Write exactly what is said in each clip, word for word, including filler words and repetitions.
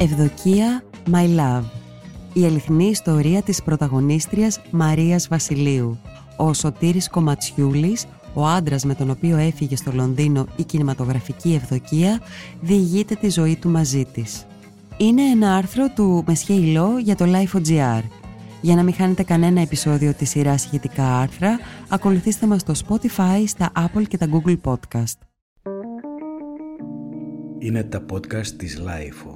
Ευδοκία My Love. Η αληθινή ιστορία της πρωταγωνίστριας Μαρίας Βασιλείου. Ο Σωτήρης Κομματσιούλης, ο άντρας με τον οποίο έφυγε στο Λονδίνο η κινηματογραφική Ευδοκία, διηγείται τη ζωή του μαζί της. Είναι ένα άρθρο του Μεσχέ Ιλό για το Life.gr. Για να μην χάνετε κανένα επεισόδιο της σειράς ηχητικά άρθρα, ακολουθήστε μας στο Spotify, στα Apple και τα Google Podcast. Είναι τα podcast της Life.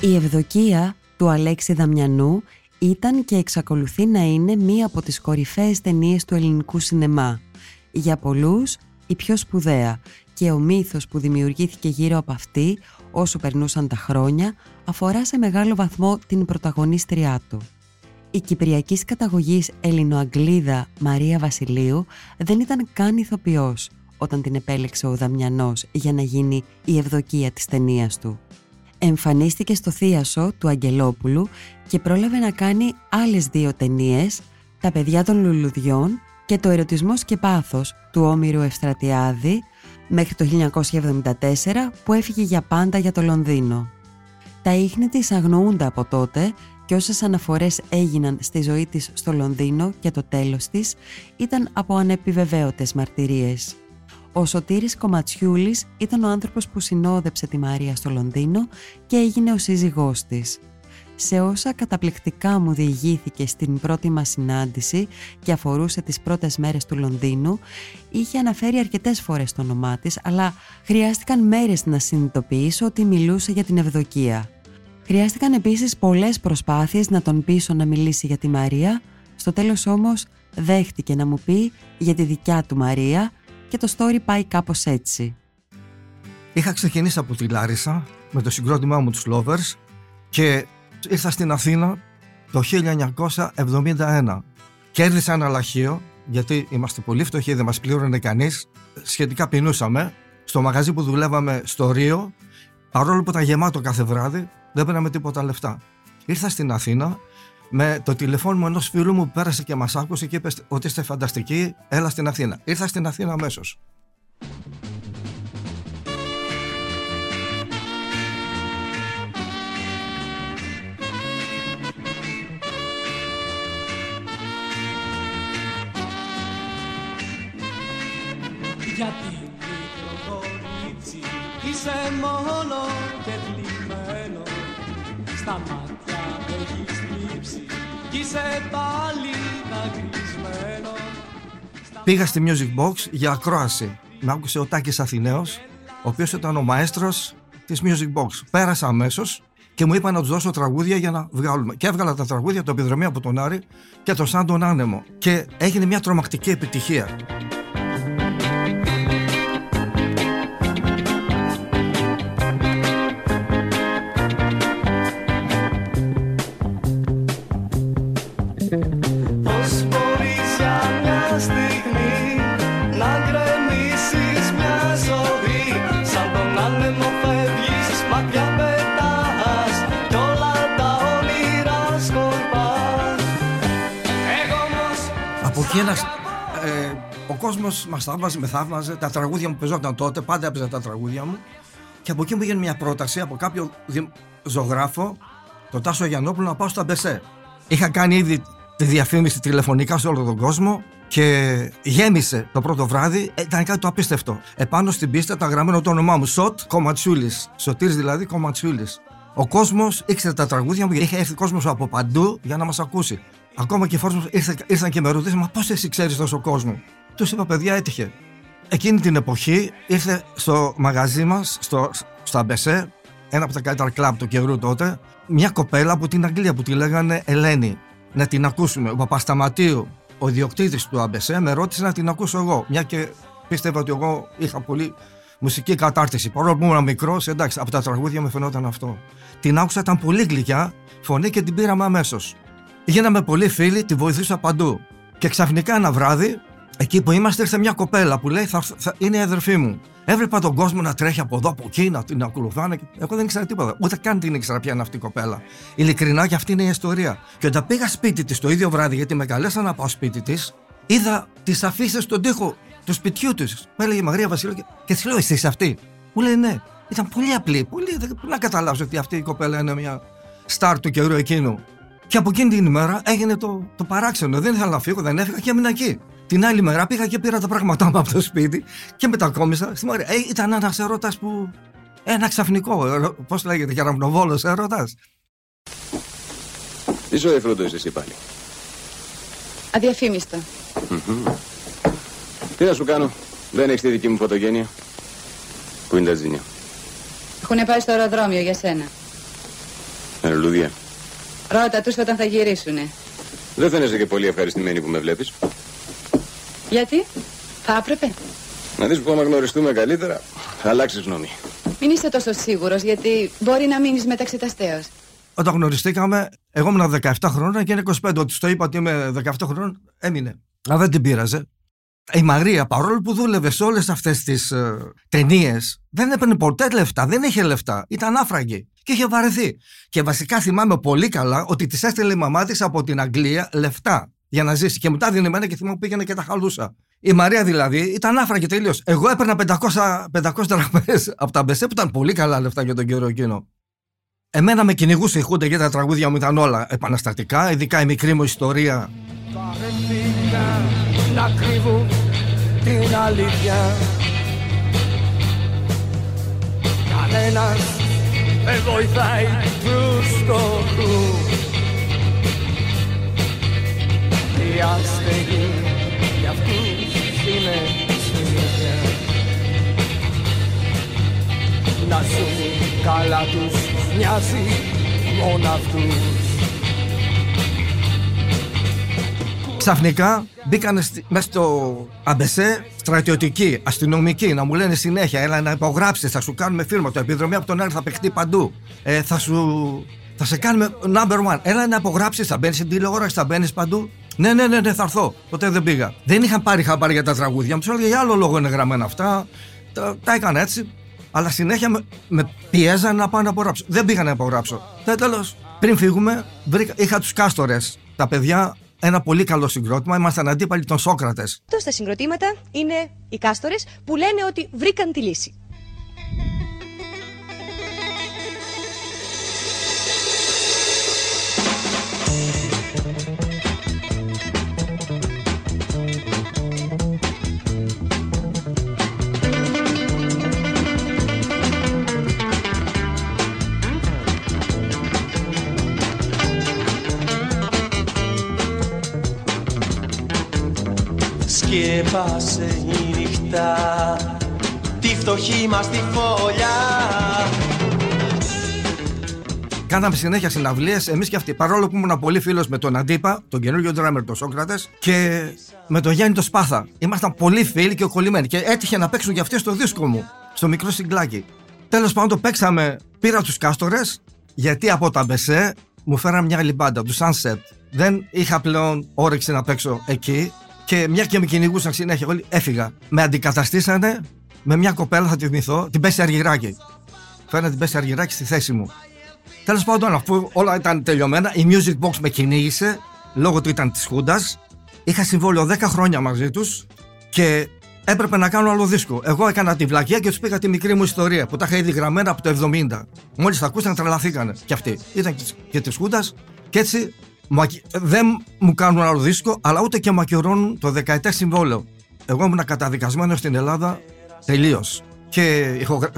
Η Ευδοκία του Αλέξη Δαμιανού ήταν και εξακολουθεί να είναι μία από τις κορυφαίες ταινίες του ελληνικού σινεμά. Για πολλούς, η πιο σπουδαία, και ο μύθος που δημιουργήθηκε γύρω από αυτή, όσο περνούσαν τα χρόνια, αφορά σε μεγάλο βαθμό την πρωταγωνίστριά του. Η κυπριακής καταγωγής Ελληνοαγγλίδα Μαρία Βασιλείου δεν ήταν καν ηθοποιός όταν την επέλεξε ο Δαμιανός για να γίνει η Ευδοκία της ταινίας του. Εμφανίστηκε στο Θίασο του Αγγελόπουλου και πρόλαβε να κάνει άλλες δύο ταινίες, «Τα παιδιά των λουλουδιών» και «Το ερωτισμός και πάθος» του Όμηρου Ευστρατιάδη, μέχρι το χίλια εννιακόσια εβδομήντα τέσσερα που έφυγε για πάντα για το Λονδίνο. Τα ίχνη της αγνοούνται από τότε και όσες αναφορές έγιναν στη ζωή της στο Λονδίνο και το τέλος της ήταν από ανεπιβεβαίωτες μαρτυρίες. Ο Σωτήρης Κομματσιούλης ήταν ο άνθρωπος που συνόδεψε τη Μαρία στο Λονδίνο και έγινε ο σύζυγός της. Σε όσα καταπληκτικά μου διηγήθηκε στην πρώτη μας συνάντηση και αφορούσε τις πρώτες μέρες του Λονδίνου, είχε αναφέρει αρκετές φορές το όνομά της, αλλά χρειάστηκαν μέρες να συνειδητοποιήσω ότι μιλούσε για την Ευδοκία. Χρειάστηκαν επίσης πολλές προσπάθειες να τον πείσω να μιλήσει για τη Μαρία, στο τέλος όμως δέχτηκε να μου πει για τη δικιά του Μαρία και το story πάει κάπως έτσι. Είχα ξεκινήσει από τη Λάρισα με το συγκρότημά μου τους Lovers και ήρθα στην Αθήνα το χίλια εννιακόσια εβδομήντα ένα. Κέρδισα ένα λαχείο, γιατί είμαστε πολύ φτωχοί, δεν μας πλήρωνε κανείς. Σχετικά πεινούσαμε στο μαγαζί που δουλεύαμε στο Ρίο. Παρόλο που ήταν γεμάτο κάθε βράδυ, δεν παίρναμε τίποτα λεφτά. Ήρθα στην Αθήνα με το τηλεφώνημα ενός φίλου μου που πέρασε και μας άκουσε και είπε ότι είστε φανταστικοί, έλα στην Αθήνα. Ήρθα στην Αθήνα αμέσως. Γιατί μικροβολίτσι είσαι μόνο τεθλιμμένο, στα μάτια έχεις λείψει κι είσαι πάλι δακρυσμένο. Πήγα στη Music Box για ακρόαση. Μ' άκουσε ο Τάκης Αθηναίος, ο οποίος ήταν ο μαέστρος της Music Box. Πέρασα αμέσως και μου είπα να τους δώσω τραγούδια για να βγάλουμε. Και έβγαλα τα τραγούδια, το επιδρομή από τον Άρη και το Σαν τον Άνεμο. Και έγινε μια τρομακτική επιτυχία. Ένας, ε, ο κόσμος μας θαύμαζε, με θαύμαζε, τα τραγούδια μου παίζονταν τότε, πάντα έπαιζα τα τραγούδια μου και από εκεί μου έγινε μια πρόταση από κάποιο ζωγράφο, τον Τάσο Γιαννόπουλο, να πάω στα Μπεσέ. Είχα κάνει ήδη τη διαφήμιση τηλεφωνικά σε όλο τον κόσμο και γέμισε το πρώτο βράδυ, ήταν κάτι το απίστευτο. Επάνω στην πίστα ήταν γραμμένο το όνομά μου, Σωτ Κομματσιούλης, Σωτήρης δηλαδή Κομματσιούλης. Ο κόσμος ήξερε τα τραγούδια μου γιατί είχε έρθει κόσμος από παντού για να μας ακούσει. Ακόμα και φόρτος ήρθαν, ήρθαν και με ρωτήσαν, μα πώς εσύ ξέρεις τόσο κόσμο. Τους είπα, παιδιά, έτυχε. Εκείνη την εποχή ήρθε στο μαγαζί μας, στο, στα Μπεσέ, ένα από τα καλύτερα κλαμπ του καιρού τότε, μια κοπέλα από την Αγγλία που τη λέγανε Ελένη. Να την ακούσουμε. Ο Παπασταματίου, ο ιδιοκτήτης του Αμπεσέ, με ρώτησε να την ακούσω εγώ. Μια και πίστευα ότι εγώ είχα πολύ μουσική κατάρτιση. Παρόλο που ήμουν μικρός, εντάξει, από τα τραγούδια μου φαινόταν αυτό. Την άκουσα, ήταν πολύ γλυκιά φωνή και την πήραμε αμέσως. Γίναμε πολλοί φίλοι, τη βοηθούσα παντού. Και ξαφνικά ένα βράδυ εκεί που είμαστε, ήρθε μια κοπέλα που λέει θα, θα, είναι η αδερφή μου. Έβλεπα τον κόσμο να τρέχει από εδώ, από εκεί, να την ακολουθάνε. Εγώ δεν ήξερα τίποτα. Ούτε καν την ήξερα ποια είναι αυτή η κοπέλα. Ειλικρινά, και αυτή είναι η ιστορία. Και όταν πήγα σπίτι της το ίδιο βράδυ, γιατί με καλέσαν να πάω σπίτι της, είδα τις αφήσεις στον τοίχο του σπιτιού της. Με έλεγε Μαρία Βασιλάκη, και της λέω: εσύ είσαι αυτή? Μου λέει ναι. Ήταν πολύ απλή. Πολύ... Πού να καταλάβω ότι αυτή η κοπέλα είναι μια στάρ του καιρού εκείνου. Και από εκείνη την ημέρα έγινε το, το παράξενο. Δεν ήθελα να φύγω, δεν έφυγα και έμεινα εκεί. Την άλλη μέρα πήγα και πήρα τα πράγματά μου από το σπίτι και μετακόμισα στη Μαρία. Ε, ήταν ένας έρωτας που. Ένα ξαφνικό. Πώς λέγεται, κεραυνοβόλος έρωτας. Τι ζωή φροντίζεις εσύ πάλι? Αδιαφήμιστα. Mm-hmm. Τι να σου κάνω, δεν έχεις τη δική μου φωτογένεια. Πού είναι τα τζίνια? Έχουν πάει στο αεροδρόμιο για σένα. Ελούδια. Ρώτα τους όταν θα γυρίσουνε. Δεν φαίνεσαι και πολύ ευχαριστημένη που με βλέπεις. Γιατί? Θα έπρεπε. Να δεις που άμα γνωριστούμε καλύτερα, θα αλλάξεις γνώμη. Μην είσαι τόσο σίγουρος, γιατί μπορεί να μείνεις μεταξυταστέως. Όταν γνωριστήκαμε, εγώ ήμουν δεκαεπτά χρόνια και είναι είκοσι πέντε. Ότι στο είπα ότι είμαι δεκαεπτά χρόνων, έμεινε. Αλλά δεν την πείραζε. Η Μαρία, παρόλο που δούλευε σε όλες αυτές τις ε, ταινίες, δεν έπαιρνε ποτέ λεφτά, δεν είχε λεφτά. Ήταν άφραγγη και είχε βαρεθεί. Και βασικά θυμάμαι πολύ καλά ότι της έστειλε η μαμά της από την Αγγλία λεφτά για να ζήσει. Και μετά δίνει εμένα και θυμάμαι που πήγαινε και τα χαλούσα. Η Μαρία δηλαδή ήταν άφραγγη τελείως. Εγώ έπαιρνα πεντακόσια δραχμές από τα Μπεσέ που ήταν πολύ καλά λεφτά για τον καιρό εκείνο. Εμένα με κυνηγούσε η Χούντα γιατί τα τραγούδια μου ήταν όλα επαναστατικά, ειδικά η μικρή μου ιστορία. Παρεθήκα να κρύβω την αλήθεια. Κανένας δεν βοηθάει προς το χλου. Η αστεγή για αυτούς είναι συνήθεια. Να ζουν καλά τους μοιάζει μόνο αυτούς. Ξαφνικά μπήκανε μέσα στο Αμπεσέ στρατιωτικοί, αστυνομικοί, να μου λένε συνέχεια: έλα να υπογράψεις, θα σου κάνουμε φίρμα. Το επιδρομή από τον Άρη θα παιχτεί παντού. Ε, θα, σου, θα σε κάνουμε number one. Έλα να υπογράψεις, θα μπαίνεις στην τηλεόραση, θα μπαίνεις παντού. Ναι, ναι, ναι, ναι, θα έρθω. Ποτέ δεν πήγα. Δεν είχαν πάρει χαμπάρι για τα τραγούδια μου. Του έλεγα: για άλλο λόγο είναι γραμμένα αυτά. Τα, τα έκανα έτσι. Αλλά συνέχεια με, με πιέζαν να πάω να υπογράψω. Δεν πήγα να υπογράψω. Τέλος, πριν φύγουμε, βρήκα, είχα τους Κάστορες, τα παιδιά. Ένα πολύ καλό συγκρότημα, ήμασταν αντίπαλοι των Σόκρατες. Τόσο τα συγκροτήματα είναι οι Κάστορες που λένε ότι βρήκαν τη λύση. Σκεπάσε η νυχτά τη φτωχή μας τη φωλιά. Κάναμε συνέχεια συναυλίες εμείς και αυτοί. Παρόλο που ήμουν πολύ φίλος με τον Αντίπα, τον καινούριο ντράμερ του Σόκρατες, και με τον Γιάννη τον Σπάθα. Ήμασταν πολύ φίλοι και κολλημένοι. Και έτυχε να παίξουν και αυτοί στο δίσκο μου, στο μικρό συγκλάκι. Τέλος πάντων, το παίξαμε. Πήρα τους Κάστορες, γιατί από τα Μπεσέ μου φέραν μια άλλη μπάντα, του Sunset. Δεν είχα πλέον όρεξη να παίξω εκεί. Και μια και με κυνηγούσαν συνέχεια όλοι, έφυγα. Με αντικαταστήσανε με μια κοπέλα, θα τη θυμηθώ, την Πέση Αργυράκη. Φέρανε την Πέση Αργυράκη στη θέση μου. Τέλος πάντων, αφού όλα ήταν τελειωμένα, η Music Box με κυνήγησε, λόγω του ήταν της Χούντας. Είχα συμβόλαιο δέκα χρόνια μαζί τους και έπρεπε να κάνω άλλο δίσκο. Εγώ έκανα τη βλακεία και τους πήγα τη μικρή μου ιστορία που τα είχα ήδη γραμμένα από το εβδομήντα. Μόλις τα ακούσαν, τρελαθήκανε κι αυτοί. Ήταν και της Χούντας και έτσι. Δεν μου κάνουν άλλο δίσκο, αλλά ούτε και μακιωρώνουν το δεκαετές συμβόλαιο. Εγώ ήμουν καταδικασμένος στην Ελλάδα τελείως. Και,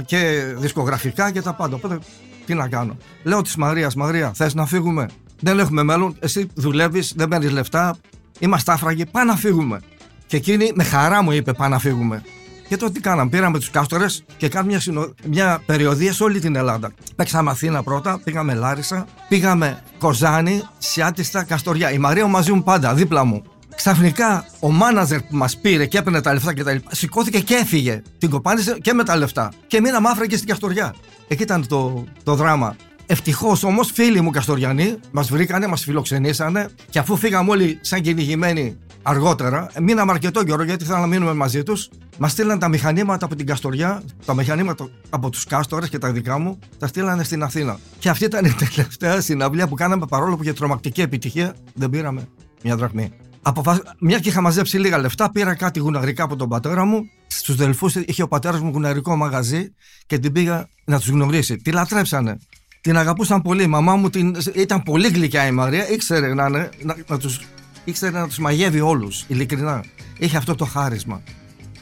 και δισκογραφικά και τα πάντα. Οπότε τι να κάνω. Λέω της Μαρίας: Μαρία, θες να φύγουμε? Δεν έχουμε μέλλον. Εσύ δουλεύεις, δεν παίρνεις λεφτά. Είμαστε άφραγοι. Πάμε να φύγουμε. Και εκείνη με χαρά μου είπε: πάμε να φύγουμε. Και τότε τι κάναμε? Πήραμε τους Κάστορες και κάναμε μια, συνο... μια περιοδία σε όλη την Ελλάδα. Παίξαμε Αθήνα πρώτα, πήγαμε Λάρισα, πήγαμε Κοζάνη, Σιάτιστα, Καστοριά. Η Μαρία μαζί μου πάντα, δίπλα μου. Ξαφνικά ο μάναζερ που μας πήρε και έπαιρνε τα λεφτά και τα λοιπά, σηκώθηκε και έφυγε. Την κοπάνησε και με τα λεφτά. Και μείναμε άφραγοι στην Καστοριά. Εκεί ήταν το, το δράμα. Ευτυχώς όμως φίλοι μου Καστοριανοί μας βρήκανε, μας φιλοξενήσανε και αφού φύγαμε όλοι σαν κυνηγημένοι αργότερα, μείναμε αρκετό καιρό γιατί θέλαμε να μείνουμε μαζί τους. Μας στείλαν τα μηχανήματα από την Καστοριά, τα μηχανήματα από τους Κάστορες και τα δικά μου, τα στείλανε στην Αθήνα. Και αυτή ήταν η τελευταία συναυλία που κάναμε, παρόλο που για τρομακτική επιτυχία δεν πήραμε μια δραχμή. Αποφα... Μια και είχα μαζέψει λίγα λεφτά, πήρα κάτι γουναρικά από τον πατέρα μου. Στους Δελφούς είχε ο πατέρας μου γουναρικό μαγαζί και την πήγα να τους γνωρίσει. Τη λατρέψανε. Την αγαπούσαν πολύ. Η μαμά μου την... ήταν πολύ γλυκιά η Μαρία, ήξερε να, να, να τους... ήξερε να τους μαγεύει όλους, ειλικρινά. Είχε αυτό το χάρισμα.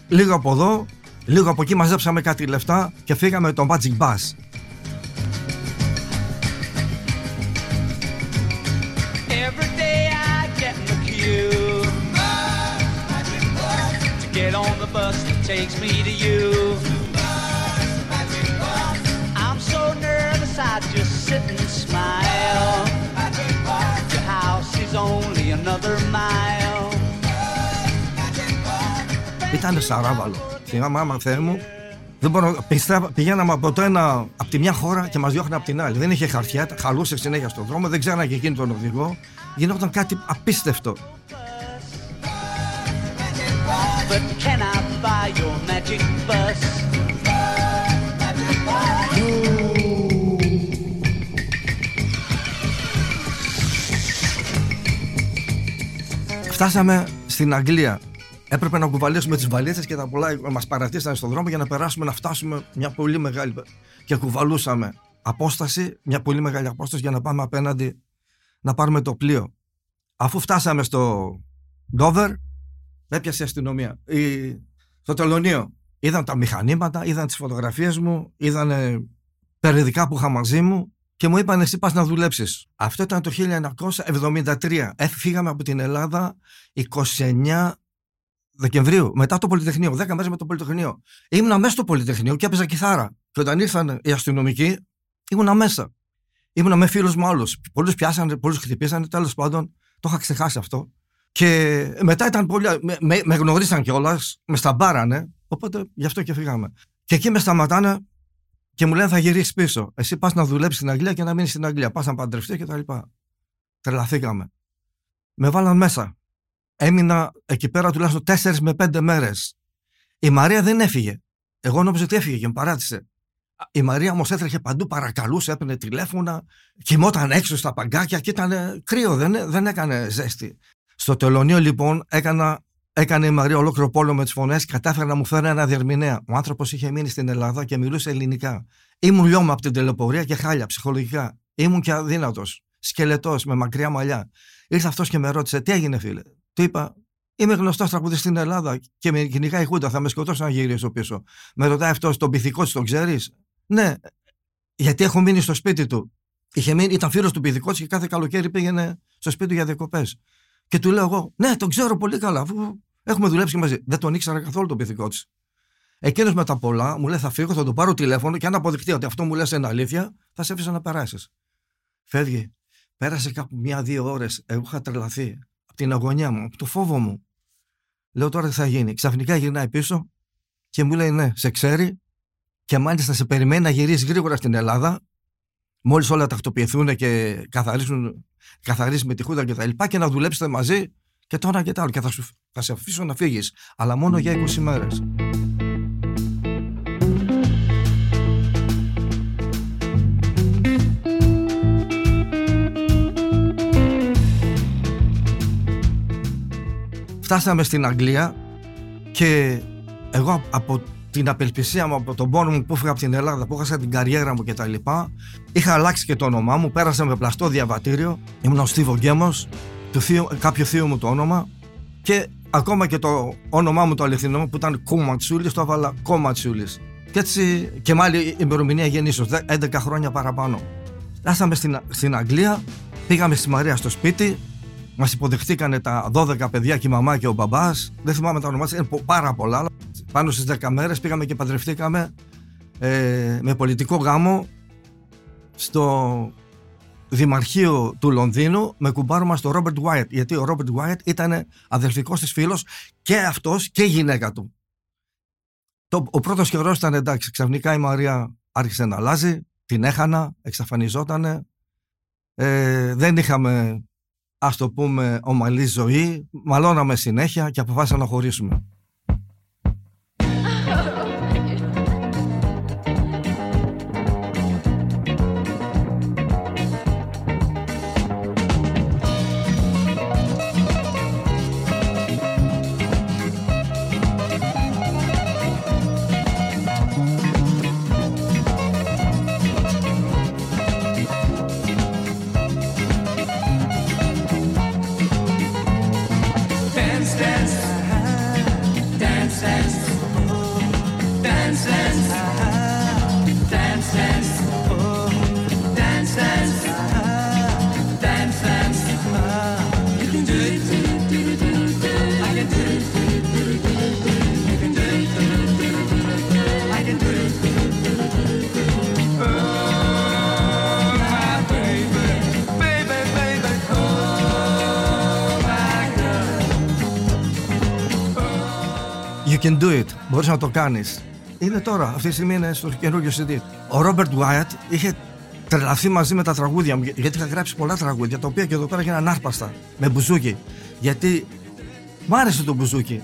Λίγο από εδώ, λίγο από εκεί μαζέψαμε κάτι λεφτά και φύγαμε το Magic Bus. Get on the bus that takes me to you. I'm so nervous I just sit and smile. Your house is only another mile. Ήτανε σαράβαλο. Θυμάμαι, άμα Θεέ μου, δεν μπορώ, πιστεύω, πηγαίναμε από, το ένα, από τη μια χώρα και μας διώχναν από την άλλη. Δεν είχε χαρτιά, χαλούσε συνέχεια στον δρόμο, δεν ξέρανε και εκείνη τον οδηγό. Γινόταν κάτι απίστευτο. But can I buy your magic bus? Magic bus. Φτάσαμε στην Αγγλία. Έπρεπε να κουβαλήσουμε τις βαλίτσες και τα πολλά μας παρατήσαν στον δρόμο για να περάσουμε να φτάσουμε μια πολύ μεγάλη... Και κουβαλούσαμε απόσταση, μια πολύ μεγάλη απόσταση για να πάμε απέναντι να πάρουμε το πλοίο. Αφού φτάσαμε στο Dover, έπιασε η αστυνομία. Η... Στο τελωνείο. Είδαν τα μηχανήματα, είδαν τις φωτογραφίες μου, είδαν περιοδικά που είχα μαζί μου και μου είπαν: εσύ πας να δουλέψεις. Αυτό ήταν το χίλια εννιακόσια εβδομήντα τρία. Έφυγαμε από την Ελλάδα είκοσι εννέα Δεκεμβρίου, μετά το Πολυτεχνείο, δέκα μέρες με το Πολυτεχνείο. Ήμουνα μέσα στο Πολυτεχνείο και έπαιζα κιθάρα. Και όταν ήρθαν οι αστυνομικοί, ήμουνα μέσα. Ήμουνα με φίλους μου άλλους. Πολλούς πιάσανε, πολλούς χτυπήσανε, τέλος πάντων το είχα ξεχάσει αυτό. Και μετά ήταν πολύ. Με, με, με γνωρίσαν κιόλας, με σταμπάρανε. Οπότε γι' αυτό και φύγαμε. Και εκεί με σταματάνε και μου λένε: θα γυρίσεις πίσω. Εσύ πας να δουλέψεις στην Αγγλία και να μείνεις στην Αγγλία. Πας να παντρευτείς κτλ. Τρελαθήκαμε. Με βάλαν μέσα. Έμεινα εκεί πέρα τουλάχιστον τέσσερις με πέντε μέρες. Η Μαρία δεν έφυγε. Εγώ νόμιζα ότι έφυγε και με παράτησε. Η Μαρία όμως έτρεχε παντού, παρακαλούσε, έπαιρνε τηλέφωνα, κοιμόταν έξω στα παγκάκια και ήταν κρύο, δεν, δεν έκανε ζέστη. Στο τελωνείο λοιπόν έκανα, έκανε η Μαρία ολόκληρο πόλο με τις φωνές, κατάφερα να μου φέρει ένα διερμηνέα. Ο άνθρωπος είχε μείνει στην Ελλάδα και μιλούσε ελληνικά. Ήμουν λιώμα από την τηλεπορία και χάλια ψυχολογικά. Ήμουν και αδύνατος, σκελετός, με μακριά μαλλιά. Ήρθε αυτός και με ρώτησε: τι έγινε, φίλε? Του είπα: είμαι γνωστός τραγουδιστής στην Ελλάδα και με κυνηγάει η Χούντα, θα με σκοτώσει να γυρίσω πίσω. Με ρωτάει αυτός: τον πυθικό της τον ξέρεις? Ναι, γιατί έχω μείνει στο σπίτι του. Είχε μείνει, ήταν φίλος του πυθικού της και κάθε καλοκαίρι πήγαινε στο σπίτι του για διακοπές. Και του λέω εγώ: ναι, τον ξέρω πολύ καλά, αφού έχουμε δουλέψει και μαζί. Δεν τον ήξερα καθόλου τον πυθικό της. Εκείνος με τα πολλά μου λέει: θα φύγω, θα τον πάρω τηλέφωνο και αν αποδειχτεί ότι αυτό μου λες είναι αλήθεια, θα σε αφήσω να περάσεις. Φεύγει. Πέρασε κάπου μία-δύο ώρες. Εγώ είχα τρελαθεί από την αγωνία μου, από το φόβο μου. Λέω: τώρα τι θα γίνει? Ξαφνικά γυρνάει πίσω και μου λέει: ναι, σε ξέρει και μάλιστα σε περιμένει να γυρίσει γρήγορα στην Ελλάδα. Μόλις όλα τακτοποιηθούν και καθαρίσουν, καθαρίσουν με τη Χούντα και τα λοιπά, και να δουλέψετε μαζί και τώρα και τα άλλο. Και θα, σου, θα σε αφήσω να φύγεις, αλλά μόνο για είκοσι μέρες. Φτάσαμε στην Αγγλία και εγώ από την απελπισία μου, από τον πόνο μου που έφυγα από την Ελλάδα, που έχασα την καριέρα μου κτλ. Είχα αλλάξει και το όνομά μου, πέρασα με πλαστό διαβατήριο. Ήμουν ο Στίβο Γκέμος, κάποιο θείο μου το όνομα. Και ακόμα και το όνομά μου το αληθινό που ήταν Κοματσούλης, το έβαλα Κοματσούλης. Και έτσι, και μάλιστα η ημερομηνία γεννήσεως, έντεκα χρόνια παραπάνω. Φτάσαμε στην, στην Αγγλία, πήγαμε στη Μαρία στο σπίτι. Μας υποδεχτήκανε τα δώδεκα παιδιά και η μαμά και ο μπαμπάς. Δεν θυμάμαι τα ονομάτια, είναι πάρα πολλά. Πάνω στις δέκα μέρες πήγαμε και παντρευτήκαμε ε, με πολιτικό γάμο στο Δημαρχείο του Λονδίνου με κουμπάρο μας τον Ρόμπερτ Γουάιετ. Γιατί ο Ρόμπερτ Γουάιετ ήταν αδελφικός της φίλος και αυτός και η γυναίκα του. Το, ο πρώτος καιρός ήταν εντάξει. Ξαφνικά η Μαρία άρχισε να αλλάζει, την έχανα, εξαφανιζότανε. Ε, δεν είχαμε ας το πούμε, ομαλή ζωή. Μαλώναμε συνέχεια και αποφάσισα να χωρίσουμε. You can do it. Μπορείς να το κάνεις. Είναι τώρα. Αυτή τη στιγμή είναι στο καινούργιο σι ντι. Ο Ρόμπερτ Γουάιτ είχε τρελαθεί μαζί με τα τραγούδια μου, γιατί είχα γράψει πολλά τραγούδια, τα οποία και εδώ πέρα έγιναν άρπαστα με μπουζούκι. Γιατί μ' άρεσε το μπουζούκι,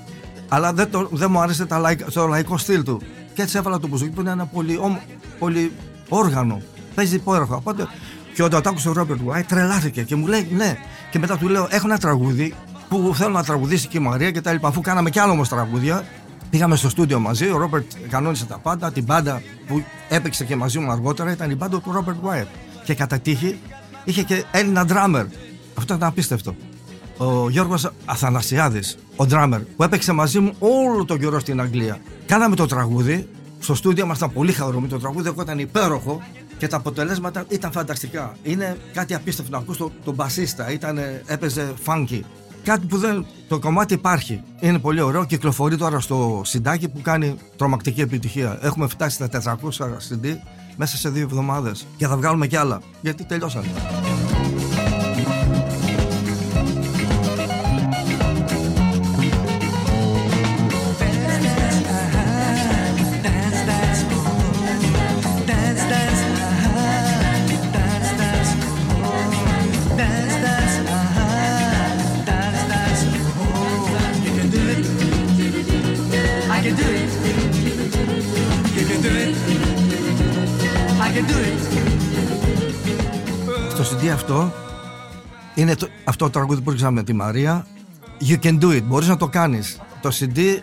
αλλά δεν, το, δεν μου άρεσε τα λαϊκ, το λαϊκό στυλ του. Και έτσι έβαλα το μπουζούκι που είναι ένα πολύ, ο, πολύ όργανο. Παίζει υπέροχα. Οπότε και όταν το άκουσε ο Ρόμπερτ Γουάιτ, τρελάθηκε και μου λέει ναι. Και μετά του λέω: έχω ένα τραγούδι που θέλω να τραγουδήσει και η Μαρία κτλ. Αφού κάναμε κι άλλο όμως τραγούδια. Πήγαμε στο στούντιο μαζί, ο Ρόμπερτ κανόνισε τα πάντα. Την μπάντα που έπαιξε και μαζί μου αργότερα ήταν η μπάντα του Ρόμπερτ Γουάιτ. Και κατά τύχη είχε και Έλληνα ντράμερ. Αυτό ήταν απίστευτο. Ο Γιώργος Αθανασιάδης, ο ντράμερ, που έπαιξε μαζί μου όλο τον καιρό στην Αγγλία. Κάναμε το τραγούδι, στο στούντιο ήμασταν πολύ χαρούμενοι. Το τραγούδι εγώ ήταν υπέροχο και τα αποτελέσματα ήταν φανταστικά. Είναι κάτι απίστευτο να ακούς τον το μπασίστα, ήταν, έπαιζε funky. Κάτι που δεν. Το κομμάτι υπάρχει. Είναι πολύ ωραίο. Κυκλοφορεί τώρα στο συντάκι που κάνει τρομακτική επιτυχία. Έχουμε φτάσει στα τετρακόσια σι ντι μέσα σε δύο εβδομάδες. Και θα βγάλουμε κι άλλα. Γιατί τελειώσανε. Αυτό είναι το, αυτό το τραγούδι που ήρθαμε με τη Μαρία. You can do it. Μπορείς να το κάνεις. Το σι ντι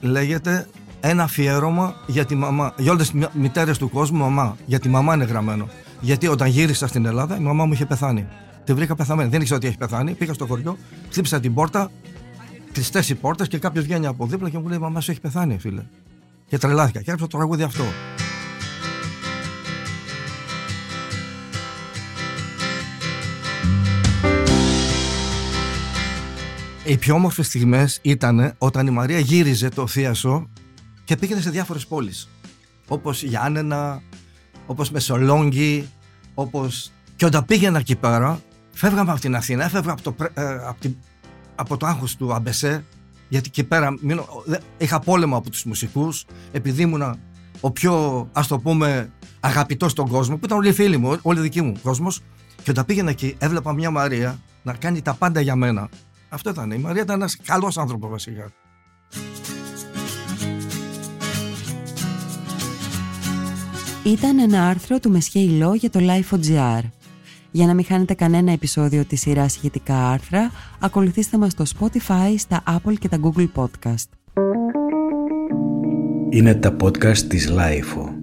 λέγεται ένα αφιέρωμα για τη μαμά, για όλες τις μητέρες του κόσμου. Μαμά, για τη μαμά είναι γραμμένο. Γιατί όταν γύρισα στην Ελλάδα η μαμά μου είχε πεθάνει. Τη βρήκα πεθαμένη. Δεν ήξερα ότι έχει πεθάνει. Πήγα στο χωριό, χτύπησα την πόρτα, κλειστές οι πόρτες και κάποιος βγαίνει από δίπλα και μου λέει: μαμά σου έχει πεθάνει, φίλε. Και τρελάθηκα. Και έγραψα το τραγούδι αυτό. Οι πιο όμορφες στιγμές ήταν όταν η Μαρία γύριζε το θίασο και πήγαινε σε διάφορες πόλεις. Όπως Γιάννενα, όπως Μεσολόγγι, όπως. Και όταν πήγαινα εκεί πέρα, φεύγαμε από την Αθήνα, έφευγα από το, από την, από το άγχος του Αμπεσέ, γιατί εκεί πέρα μείνω, είχα πόλεμο από τους μουσικούς, επειδή ήμουνα ο πιο, ας το πούμε, αγαπητός στον κόσμο, που ήταν όλοι οι φίλοι μου, όλοι δικοί μου κόσμος. Και όταν πήγαινα εκεί, έβλεπα μια Μαρία να κάνει τα πάντα για μένα. Αυτό ήταν. Η Μαρία ήταν ένας καλός άνθρωπος βασικά. Ήταν ένα άρθρο του Μεσχέηλό για το Life.gr. Για να μην χάνετε κανένα επεισόδιο της σειράς ηχητικά άρθρα, ακολουθήστε μας στο Spotify, στα Apple και τα Google Podcast. Είναι τα podcast της Life.